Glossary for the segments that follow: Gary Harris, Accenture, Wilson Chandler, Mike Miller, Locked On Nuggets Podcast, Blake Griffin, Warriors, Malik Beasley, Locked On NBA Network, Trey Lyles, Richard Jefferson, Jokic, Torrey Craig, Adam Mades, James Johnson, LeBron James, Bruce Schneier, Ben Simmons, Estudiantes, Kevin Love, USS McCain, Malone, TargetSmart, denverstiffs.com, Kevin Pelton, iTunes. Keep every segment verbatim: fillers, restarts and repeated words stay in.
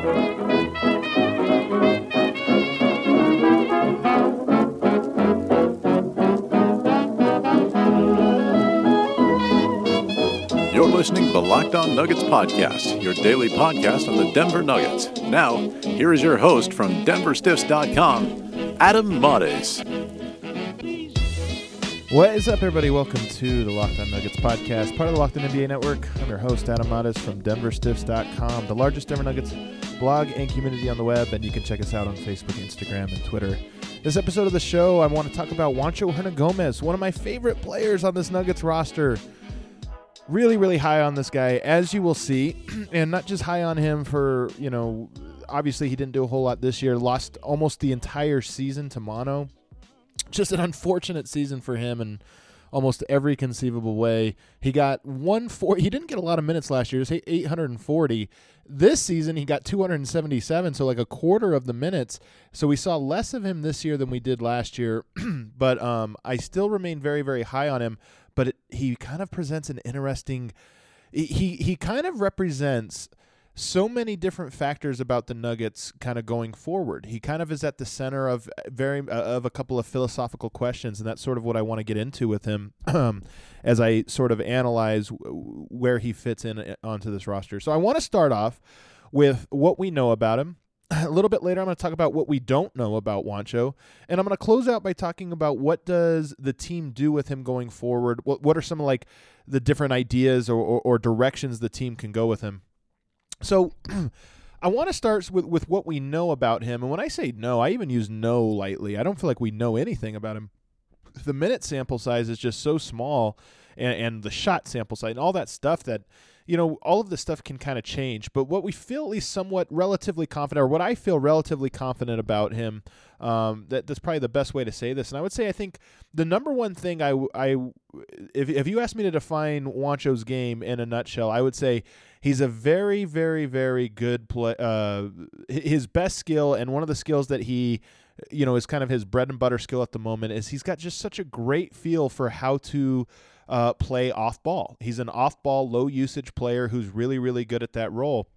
You're listening to the Locked On Nuggets Podcast, your daily podcast on the Denver Nuggets. Now, here is your host from denver stiffs dot com, Adam Mades. What is up, everybody? Welcome to the Locked On Nuggets Podcast, part of the Locked On N B A Network. I'm your host, Adam Mades from denver stiffs dot com, the largest Denver Nuggets blog and community on the web, and you can check us out on Facebook, Instagram, and Twitter. This episode of the show, I want to talk about Juancho Hernangomez, one of my favorite players on this Nuggets roster. Really, really high on this guy, as you will see, and not just high on him for, you know, obviously he didn't do a whole lot this year, lost almost the entire season to mono. Just an unfortunate season for him in almost every conceivable way. He got one forty. He didn't get a lot of minutes last year. It was eight hundred forty. This season he got two hundred seventy-seven, so like a quarter of the minutes. So we saw less of him this year than we did last year, but um, I still remain very, very high on him. But it, he kind of presents an interesting – he he kind of represents so many different factors about the Nuggets kind of going forward. He kind of is at the center of very uh, of a couple of philosophical questions, and that's sort of what I want to get into with him um, as I sort of analyze w- where he fits in onto this roster. So I want to start off with what we know about him. A little bit later, I'm going to talk about what we don't know about Juancho, and I'm going to close out by talking about what does the team do with him going forward. What what are some like the different ideas or, or, or directions the team can go with him? So I want to start with, with what we know about him, and when I say no, I even use no lightly. I don't feel like we know anything about him. The minute sample size is just so small, and, and the shot sample size, and all that stuff that – you know, all of this stuff can kind of change, but what we feel at least somewhat relatively confident, or what I feel relatively confident about him, um, that that's probably the best way to say this. And I would say I think the number one thing I, I if, if you asked me to define Juancho's game in a nutshell, I would say he's a very, very, very good play. Uh, his best skill, and one of the skills that he, you know, is kind of his bread and butter skill at the moment, is he's got just such a great feel for how to Uh, play off ball. He's an off ball, low usage player who's really, really good at that role.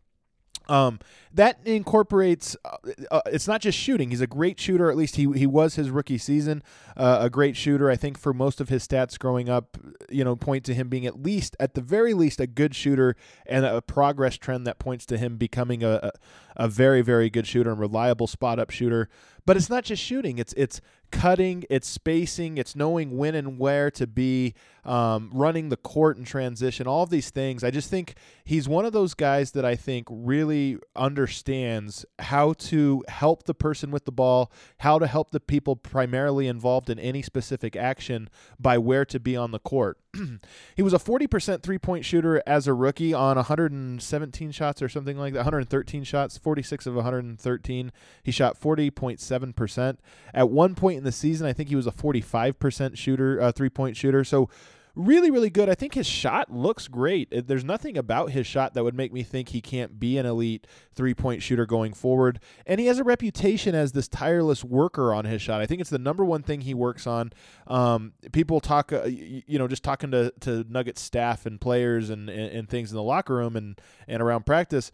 Um, that incorporates. Uh, uh, it's not just shooting. He's a great shooter. At least he he was his rookie season. Uh, a great shooter. I think for most of his stats growing up, you know, point to him being at least, at the very least, a good shooter, and a progress trend that points to him becoming a a, a very, very good shooter and reliable spot up shooter. But it's not just shooting. It's it's cutting. It's spacing. It's knowing when and where to be. Um, running the court in transition. All of these things. I just think he's one of those guys that I think really understands how to help the person with the ball, how to help the people primarily involved in any specific action by where to be on the court. He was a forty percent three-point shooter as a rookie on one hundred seventeen shots or something like that, one hundred thirteen shots, forty-six of one hundred thirteen. He shot forty point seven percent. At one point in the season, I think he was a forty-five percent shooter, uh, three-point shooter. So really, really good. I think his shot looks great. There's nothing about his shot that would make me think he can't be an elite three-point shooter going forward. And he has a reputation as this tireless worker on his shot. I think it's the number one thing he works on. Um, people talk, uh, you know, just talking to, to Nuggets staff and players and, and, and things in the locker room and, and around practice.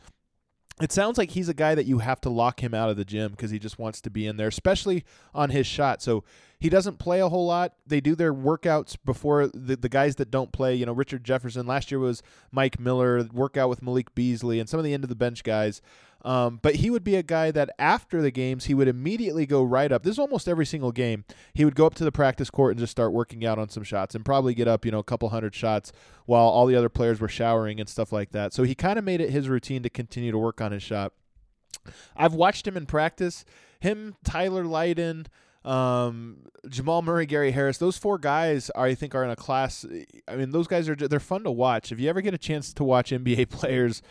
It sounds like he's a guy that you have to lock him out of the gym because he just wants to be in there, especially on his shot. So he doesn't play a whole lot. They do their workouts before the, the guys that don't play. You know, Richard Jefferson last year was Mike Miller, workout with Malik Beasley and some of the end of the bench guys. Um, but he would be a guy that after the games, he would immediately go right up. This is almost every single game. He would go up to the practice court and just start working out on some shots and probably get up, you know, a couple hundred shots while all the other players were showering and stuff like that. So he kind of made it his routine to continue to work on his shot. I've watched him in practice. Him, Tyler Lydon, um, Jamal Murray, Gary Harris, those four guys are, I think, are in a class. I mean, those guys are, they're fun to watch. If you ever get a chance to watch N B A players,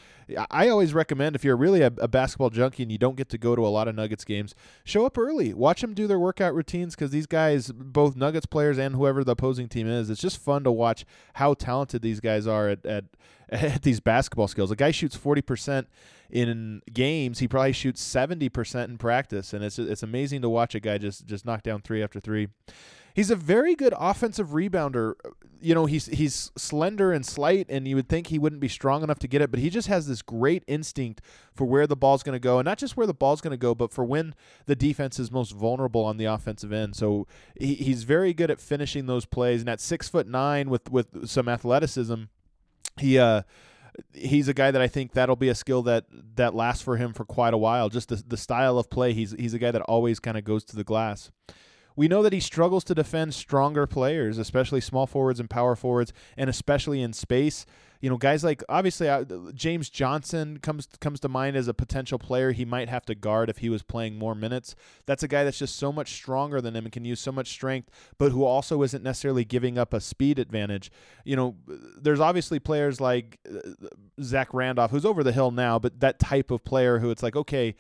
I always recommend, if you're really a, a basketball junkie and you don't get to go to a lot of Nuggets games, show up early, watch them do their workout routines, because these guys, both Nuggets players and whoever the opposing team is, it's just fun to watch how talented these guys are at, at, at these basketball skills. A guy shoots forty percent in games, he probably shoots seventy percent in practice, and it's it's amazing to watch a guy just, just knock down three after three. He's a very good offensive rebounder. You know, he's he's slender and slight, and you would think he wouldn't be strong enough to get it, but he just has this great instinct for where the ball's going to go, and not just where the ball's going to go, but for when the defense is most vulnerable on the offensive end. So he, he's very good at finishing those plays, and at six foot nine with with some athleticism, he uh he's a guy that I think that'll be a skill that that lasts for him for quite a while. Just the, the style of play, he's he's a guy that always kind of goes to the glass. We know that he struggles to defend stronger players, especially small forwards and power forwards, and especially in space. You know, guys like, obviously, uh, James Johnson comes comes to mind as a potential player he might have to guard if he was playing more minutes. That's a guy that's just so much stronger than him and can use so much strength, but who also isn't necessarily giving up a speed advantage. You know, there's obviously players like uh, Zach Randolph, who's over the hill now, but that type of player who it's like, okay,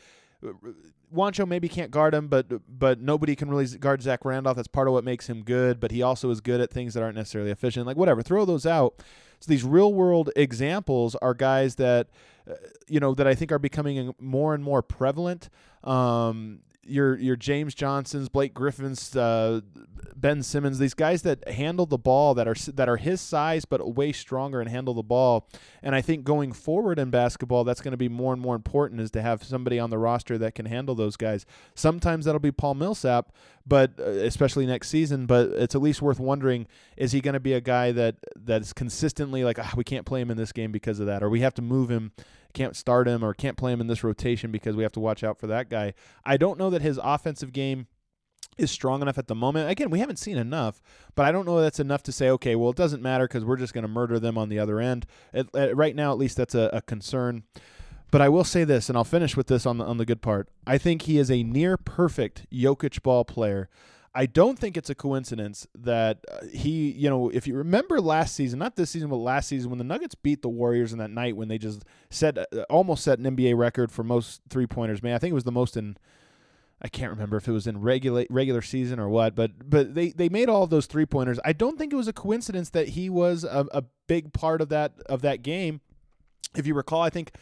Juancho maybe can't guard him, but but nobody can really guard Zach Randolph. That's part of what makes him good, but he also is good at things that aren't necessarily efficient. Like, whatever, throw those out. So these real-world examples are guys that, uh, you know, that I think are becoming more and more prevalent. Um, your your James Johnsons, Blake Griffins, uh, Ben Simmons, these guys that handle the ball, that are that are his size but way stronger and handle the ball. And I think going forward in basketball, that's going to be more and more important, is to have somebody on the roster that can handle those guys. Sometimes that'll be Paul Millsap, but uh, especially next season. But it's at least worth wondering, is he going to be a guy that that's consistently like, ah, we can't play him in this game because of that, or we have to move him, can't start him, or can't play him in this rotation because we have to watch out for that guy. I don't know that his offensive game is strong enough at the moment. Again, we haven't seen enough, but I don't know that's enough to say, okay, well, it doesn't matter because we're just going to murder them on the other end. It, it, right now, at least, that's a, a concern. But I will say this, and I'll finish with this on the on the good part. I think he is a near-perfect Jokic ball player. I don't think it's a coincidence that he, you know, if you remember last season, not this season, but last season when the Nuggets beat the Warriors in that night when they just set, almost set an N B A record for most three-pointers. Man, I think it was the most in, I can't remember if it was in regular regular season or what, but but they, they made all of those three-pointers. I don't think it was a coincidence that he was a, a big part of that of that game. If you recall, I think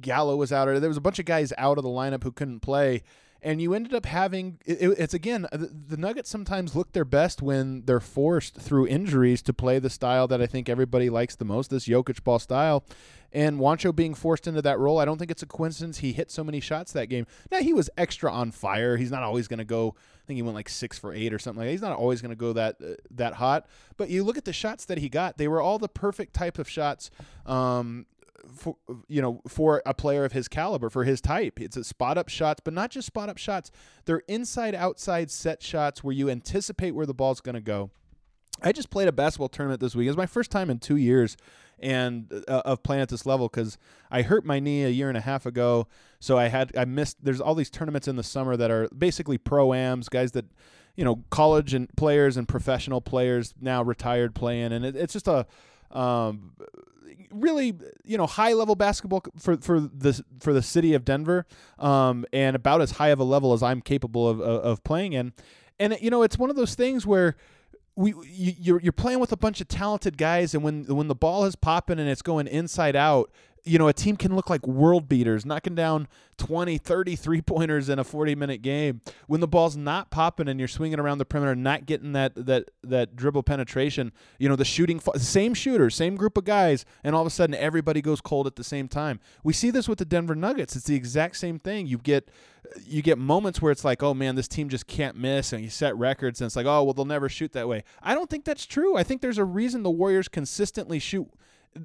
Gallo was out, or there was a bunch of guys out of the lineup who couldn't play. And you ended up having it, it's again, the Nuggets sometimes look their best when they're forced through injuries to play the style that I think everybody likes the most, this Jokic ball style. And Juancho being forced into that role, I don't think it's a coincidence he hit so many shots that game. Now, he was extra on fire. He's not always going to go, I think he went like six for eight or something like that. He's not always going to go that uh, that hot. But you look at the shots that he got, they were all the perfect type of shots. Um, For, you know, for a player of his caliber, for his type. It's a spot up shots, but not just spot up shots. They're inside outside set shots where you anticipate where the ball's going to go. I just played a basketball tournament this week. It was my first time in two years and uh, of playing at this level, because I hurt my knee a year and a half ago. So I had I missed. There's all these tournaments in the summer that are basically pro-ams, guys that, you know, college and players and professional players now retired playing, and it, it's just a um, really, you know, high level basketball for, for the, for the city of Denver, um, and about as high of a level as I'm capable of, of, of playing in. And, you know, it's one of those things where we, you, you're, you're playing with a bunch of talented guys. And when, when the ball is popping and it's going inside out, you know, a team can look like world beaters, knocking down twenty, thirty three-pointers in a forty-minute game. When the ball's not popping and you're swinging around the perimeter, not getting that that that dribble penetration, you know, the shooting, same shooter, same group of guys, and all of a sudden everybody goes cold at the same time. We see this with the Denver Nuggets. It's the exact same thing. You get you get moments where it's like, oh, man, this team just can't miss, and you set records, and it's like, oh, well, they'll never shoot that way. I don't think that's true. I think there's a reason the Warriors consistently shoot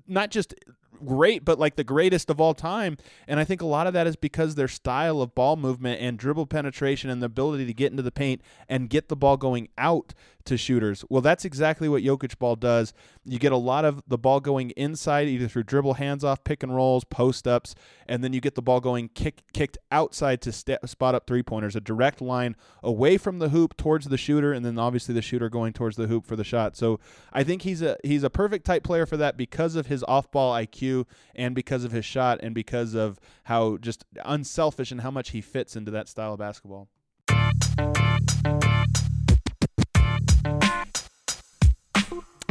not just – great, but like the greatest of all time. And I think a lot of that is because their style of ball movement and dribble penetration and the ability to get into the paint and get the ball going out to shooters. Well, that's exactly what Jokic ball does. You get a lot of the ball going inside, either through dribble, hands off, pick and rolls, post ups, and then you get the ball going kick, kicked outside to st- spot up three pointers, a direct line away from the hoop towards the shooter, and then obviously the shooter going towards the hoop for the shot. So I think he's a he's a perfect type player for that because of his off ball I Q and because of his shot and because of how just unselfish and how much he fits into that style of basketball.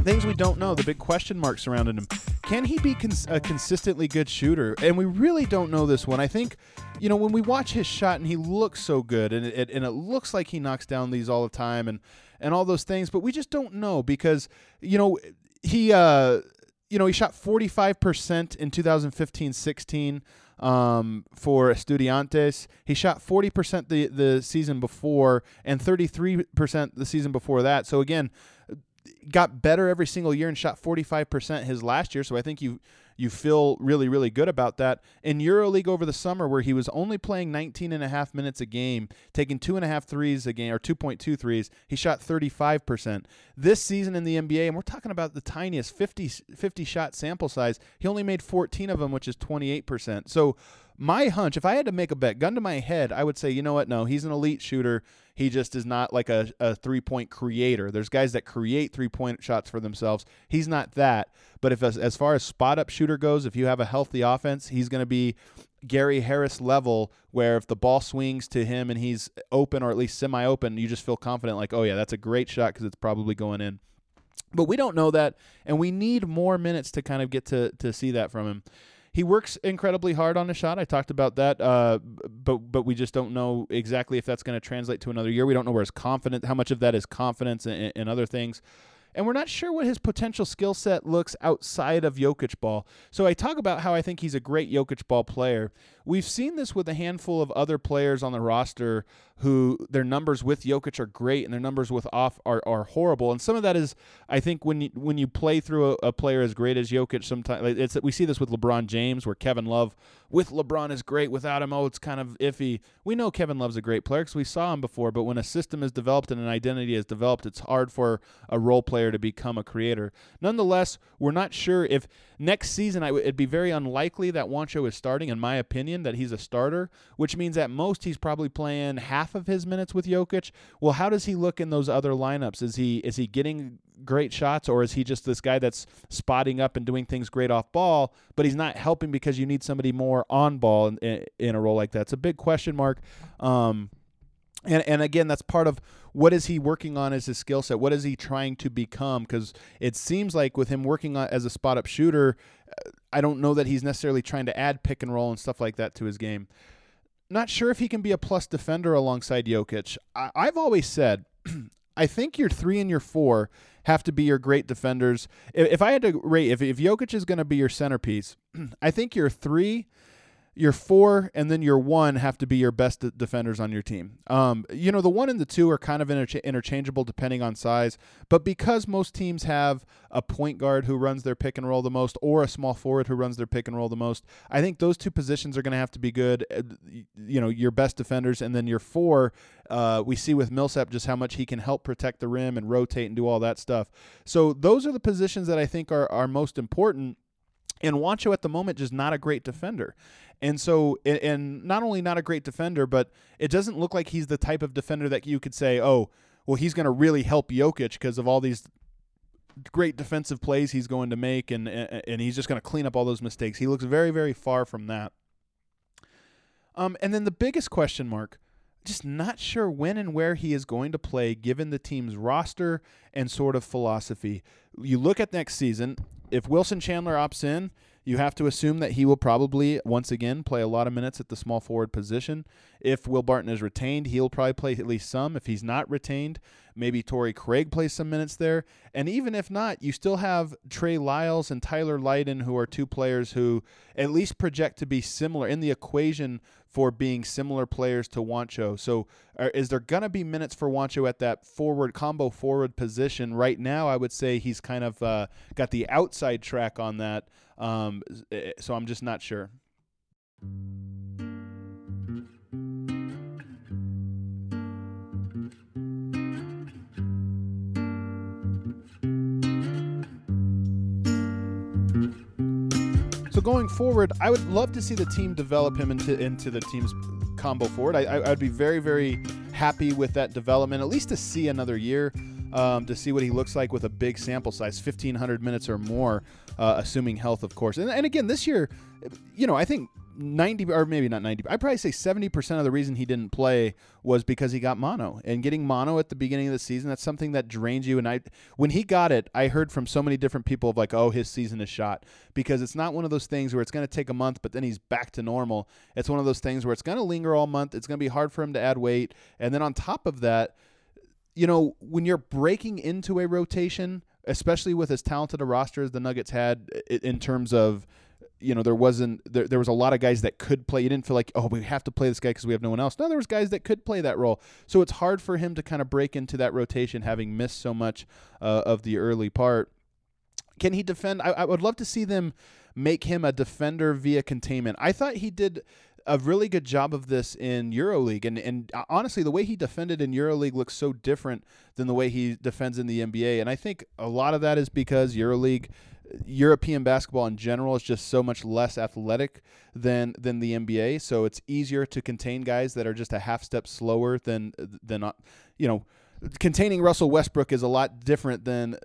Things we don't know, the big question marks surrounding him. Can he be cons- a consistently good shooter? And we really don't know this one. I think, you know, when we watch his shot and he looks so good and it, and it looks like he knocks down these all the time, and and all those things, but we just don't know because, you know, he uh, you know, he shot forty-five percent in two thousand fifteen sixteen um, for Estudiantes. He shot forty percent the, the season before and thirty-three percent the season before that. So again, got better every single year and shot forty-five percent his last year. So I think you you feel really, really good about that. In EuroLeague over the summer, where he was only playing nineteen and a half minutes a game, taking two and a half threes a game, or two point two threes, he shot thirty-five percent. This season in the N B A, and we're talking about the tiniest fifty, fifty shot sample size, he only made fourteen of them, which is twenty-eight percent. So my hunch, if I had to make a bet, gun to my head, I would say, you know what? No, he's an elite shooter. He just is not like a, a three-point creator. There's guys that create three-point shots for themselves. He's not that. But if as, as far as spot-up shooter goes, if you have a healthy offense, he's going to be Gary Harris level, where if the ball swings to him and he's open or at least semi-open, you just feel confident like, oh, yeah, that's a great shot because it's probably going in. But we don't know that, and we need more minutes to kind of get to, to see that from him. He works incredibly hard on the shot. I talked about that, uh, but but we just don't know exactly if that's going to translate to another year. We don't know where his confidence, how much of that is confidence and, and other things. And we're not sure what his potential skill set looks outside of Jokic ball. So I talk about how I think he's a great Jokic ball player. We've seen this with a handful of other players on the roster who their numbers with Jokic are great and their numbers with off are, are horrible. And some of that is, I think, when you, when you play through a, a player as great as Jokic, sometimes it's we see this with LeBron James, where Kevin Love with LeBron is great, without him, oh, it's kind of iffy. We know Kevin Love's a great player because we saw him before, but when a system is developed and an identity is developed, it's hard for a role player to become a creator. Nonetheless, we're not sure if next season, I w- it'd be very unlikely that Juancho is starting, in my opinion, that he's a starter, which means at most he's probably playing half of his minutes with Jokic. Well, how does he look in those other lineups? Is he is he getting great shots, or is he just this guy that's spotting up and doing things great off ball, but he's not helping because you need somebody more on ball in, in, in a role like that? It's a big question mark. Um, and, and again, that's part of what is he working on as his skill set? What is he trying to become? Because it seems like with him working on, as a spot-up shooter, I don't know that he's necessarily trying to add pick and roll and stuff like that to his game. Not sure if he can be a plus defender alongside Jokic. I, I've always said, I think your three and your four have to be your great defenders. If, if I had to rate, if, if Jokic is going to be your centerpiece, I think your three, your four, and then your one have to be your best de- defenders on your team. Um, you know, the one and the two are kind of inter- interchangeable depending on size, but because most teams have a point guard who runs their pick and roll the most or a small forward who runs their pick and roll the most, I think those two positions are going to have to be good, you know, your best defenders. And then your four, uh, we see with Millsap just how much he can help protect the rim and rotate and do all that stuff. So those are the positions that I think are, are most important. And Juancho at the moment just not a great defender. And so, and not only not a great defender, but it doesn't look like he's the type of defender that you could say, oh, well, he's going to really help Jokic because of all these great defensive plays he's going to make, and and he's just going to clean up all those mistakes. He looks very, very far from that. Um, and then the biggest question mark, just not sure when and where he is going to play given the team's roster and sort of philosophy. You look at next season, if Wilson Chandler opts in, you have to assume that he will probably, once again, play a lot of minutes at the small forward position. If Will Barton is retained, he'll probably play at least some. If he's not retained, maybe Torrey Craig plays some minutes there. And even if not, you still have Trey Lyles and Tyler Lydon, who are two players who at least project to be similar in the equation for being similar players to Juancho. So are, is there going to be minutes for Juancho at that forward combo forward position? Right now, I would say he's kind of uh, got the outside track on that. Um, so I'm just not sure. So going forward, I would love to see the team develop him into into the team's combo forward. I, I, I'd be very, very happy with that development, at least to see another year. Um, to see what he looks like with a big sample size, fifteen hundred minutes or more, uh, assuming health, of course. And, and again, this year, you know, I think ninety, or maybe not ninety, I'd probably say seventy percent of the reason he didn't play was because he got mono. And getting mono at the beginning of the season, that's something that drains you. And I, when he got it, I heard from so many different people of like, oh, his season is shot. Because it's not one of those things where it's going to take a month, but then he's back to normal. It's one of those things where it's going to linger all month. It's going to be hard for him to add weight. And then on top of that, you know, when you're breaking into a rotation, especially with as talented a roster as the Nuggets had in terms of, you know, there wasn't there, there was a lot of guys that could play. You didn't feel like, oh, we have to play this guy because we have no one else. No, there was guys that could play that role. So it's hard for him to kind of break into that rotation, having missed so much uh, of the early part. Can he defend? I, I would love to see them make him a defender via containment. I thought he did a really good job of this in EuroLeague. And, and honestly, the way he defended in EuroLeague looks so different than the way he defends in the N B A. And I think a lot of that is because EuroLeague, European basketball in general, is just so much less athletic than than the N B A. So it's easier to contain guys that are just a half step slower than, than you know, containing Russell Westbrook is a lot different than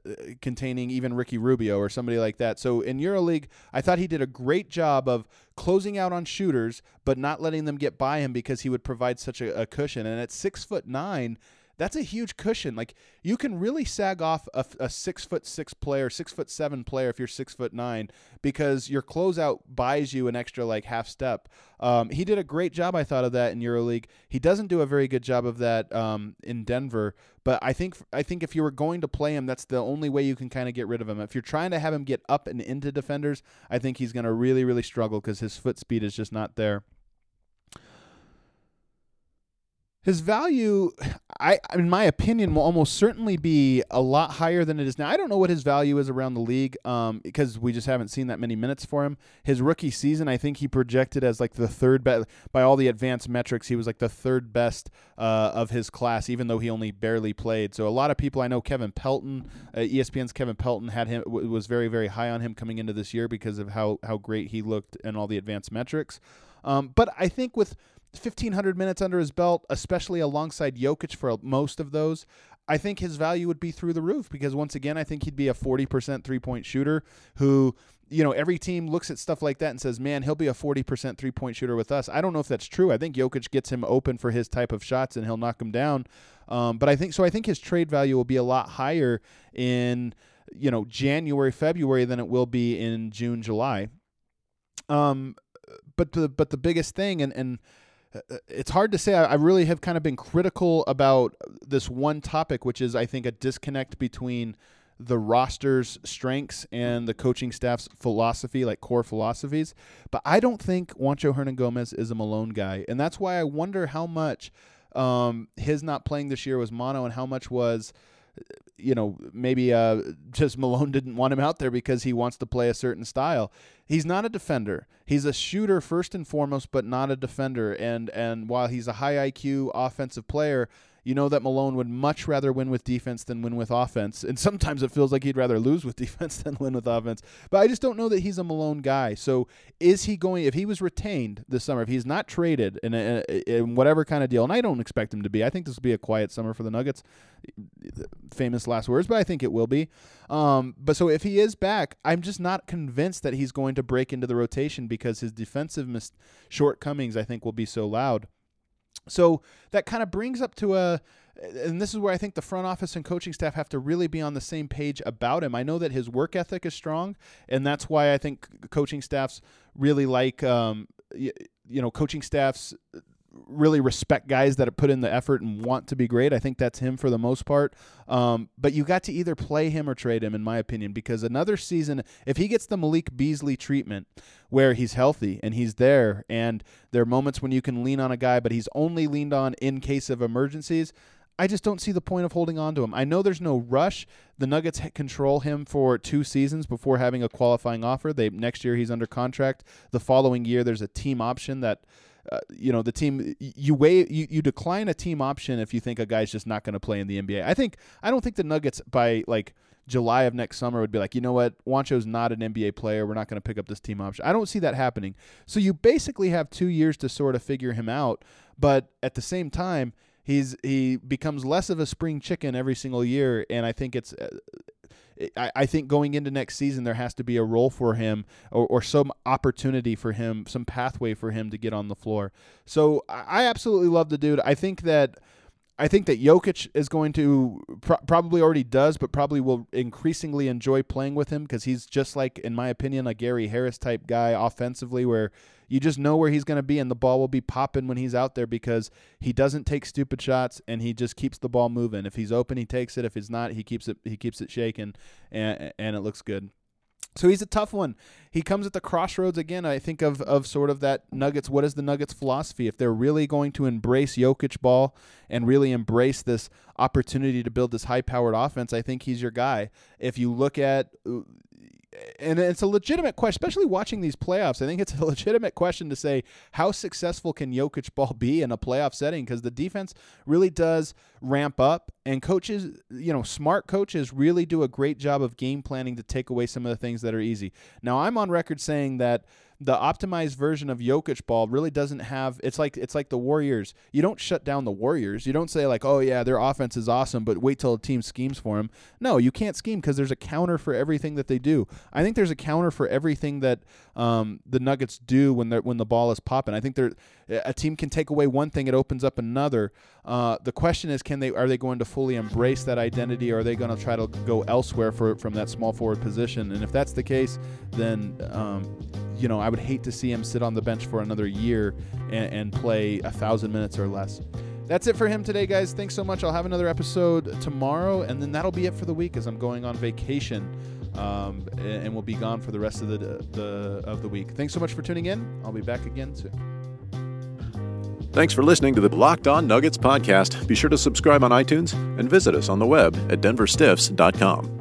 containing even Ricky Rubio or somebody like that. So in EuroLeague, I thought he did a great job of closing out on shooters, but not letting them get by him because he would provide such a, a cushion. And at six foot nine, that's a huge cushion. Like, you can really sag off a, a six foot six player, six foot seven player if you're six foot nine, because your closeout buys you an extra like half step. Um, he did a great job, I thought, of that in EuroLeague. He doesn't do a very good job of that um, in Denver. But I think I think if you were going to play him, that's the only way you can kind of get rid of him. If you're trying to have him get up and into defenders, I think he's going to really, really struggle because his foot speed is just not there. His value, I, in my opinion, will almost certainly be a lot higher than it is now. I don't know what his value is around the league um, because we just haven't seen that many minutes for him. His rookie season, I think he projected as like the third best. By all the advanced metrics, he was like the third best uh, of his class, even though he only barely played. So a lot of people, I know Kevin Pelton, uh, E S P N's Kevin Pelton had him w- was very, very high on him coming into this year because of how, how great he looked in all the advanced metrics. Um, but I think with fifteen hundred minutes under his belt, especially alongside Jokic for most of those, I think his value would be through the roof because, once again, I think he'd be a forty percent three-point shooter who, you know, every team looks at stuff like that and says, man, he'll be a forty percent three-point shooter with us. I don't know if that's true. I think Jokic gets him open for his type of shots and he'll knock him down. Um, but I think so. I think his trade value will be a lot higher in, you know, January, February than it will be in June, July. Um, but the but the biggest thing and and. It's hard to say. I really have kind of been critical about this one topic, which is, I think, a disconnect between the roster's strengths and the coaching staff's philosophy, like core philosophies. But I don't think Juancho Hernangomez is a Malone guy. And that's why I wonder how much um, his not playing this year was mono and how much was, you know, maybe uh, just Malone didn't want him out there because he wants to play a certain style. He's not a defender. He's a shooter first and foremost, but not a defender. And and while he's a high I Q offensive player, you know that Malone would much rather win with defense than win with offense. And sometimes it feels like he'd rather lose with defense than win with offense. But I just don't know that he's a Malone guy. So is he going – if he was retained this summer, if he's not traded in, a, in whatever kind of deal, and I don't expect him to be. I think this will be a quiet summer for the Nuggets. Famous last words, but I think it will be. Um, but so if he is back, I'm just not convinced that he's going to break into the rotation because his defensive mis- shortcomings, I think, will be so loud. So that kind of brings up to a, and this is where I think the front office and coaching staff have to really be on the same page about him. I know that his work ethic is strong, and that's why I think coaching staffs really like, um, you, you know, coaching staffs really respect guys that have put in the effort and want to be great. I think that's him for the most part. Um, but you got to either play him or trade him, in my opinion, because another season, if he gets the Malik Beasley treatment where he's healthy and he's there and there are moments when you can lean on a guy, but he's only leaned on in case of emergencies, I just don't see the point of holding on to him. I know there's no rush. The Nuggets control him for two seasons before having a qualifying offer. They next year he's under contract. The following year there's a team option that Uh, you know, the team, you waive, you, you decline a team option if you think a guy's just not going to play in the N B A. I think, I don't think the Nuggets by like July of next summer would be like, you know what, Juancho's not an N B A player. We're not going to pick up this team option. I don't see that happening. So you basically have two years to sort of figure him out. But at the same time, he's, he becomes less of a spring chicken every single year. And I think it's, uh, I, I think going into next season, there has to be a role for him or, or some opportunity for him, some pathway for him to get on the floor. So I absolutely love the dude. I think that I think that Jokic is going to pro- probably already does, but probably will increasingly enjoy playing with him because he's just like, in my opinion, a Gary Harris type guy offensively where you just know where he's going to be and the ball will be popping when he's out there because he doesn't take stupid shots and he just keeps the ball moving. If he's open, he takes it. If he's not, he keeps it, he keeps it shaking and, and it looks good. So he's a tough one. He comes at the crossroads again, I think, of of sort of that Nuggets. What is the Nuggets' philosophy? If they're really going to embrace Jokic ball and really embrace this opportunity to build this high-powered offense, I think he's your guy. If you look at – and it's a legitimate question, especially watching these playoffs. I think it's a legitimate question to say, how successful can Jokic ball be in a playoff setting? Because the defense really does ramp up. And coaches, you know, smart coaches really do a great job of game planning to take away some of the things that are easy. Now, I'm on record saying that the optimized version of Jokic ball really doesn't have, it's like it's like the Warriors. You don't shut down the Warriors. You don't say like, oh, yeah, their offense is awesome, but wait till a team schemes for them. No, you can't scheme because there's a counter for everything that they do. I think there's a counter for everything that um, the Nuggets do when when the ball is popping. I think a team can take away one thing, it opens up another. Uh, the question is, can they are they going to fully embrace that identity, or are they going to try to go elsewhere for from that small forward position? And if that's the case, then um, you know I would hate to see him sit on the bench for another year and, and play a thousand minutes or less. That's it for him today, guys. Thanks so much. I'll have another episode tomorrow, and then that'll be it for the week as I'm going on vacation, um, and, and we'll be gone for the rest of the, the of the week. Thanks so much for tuning in. I'll be back again soon. Thanks for listening to the Locked On Nuggets podcast. Be sure to subscribe on iTunes and visit us on the web at denver stiffs dot com.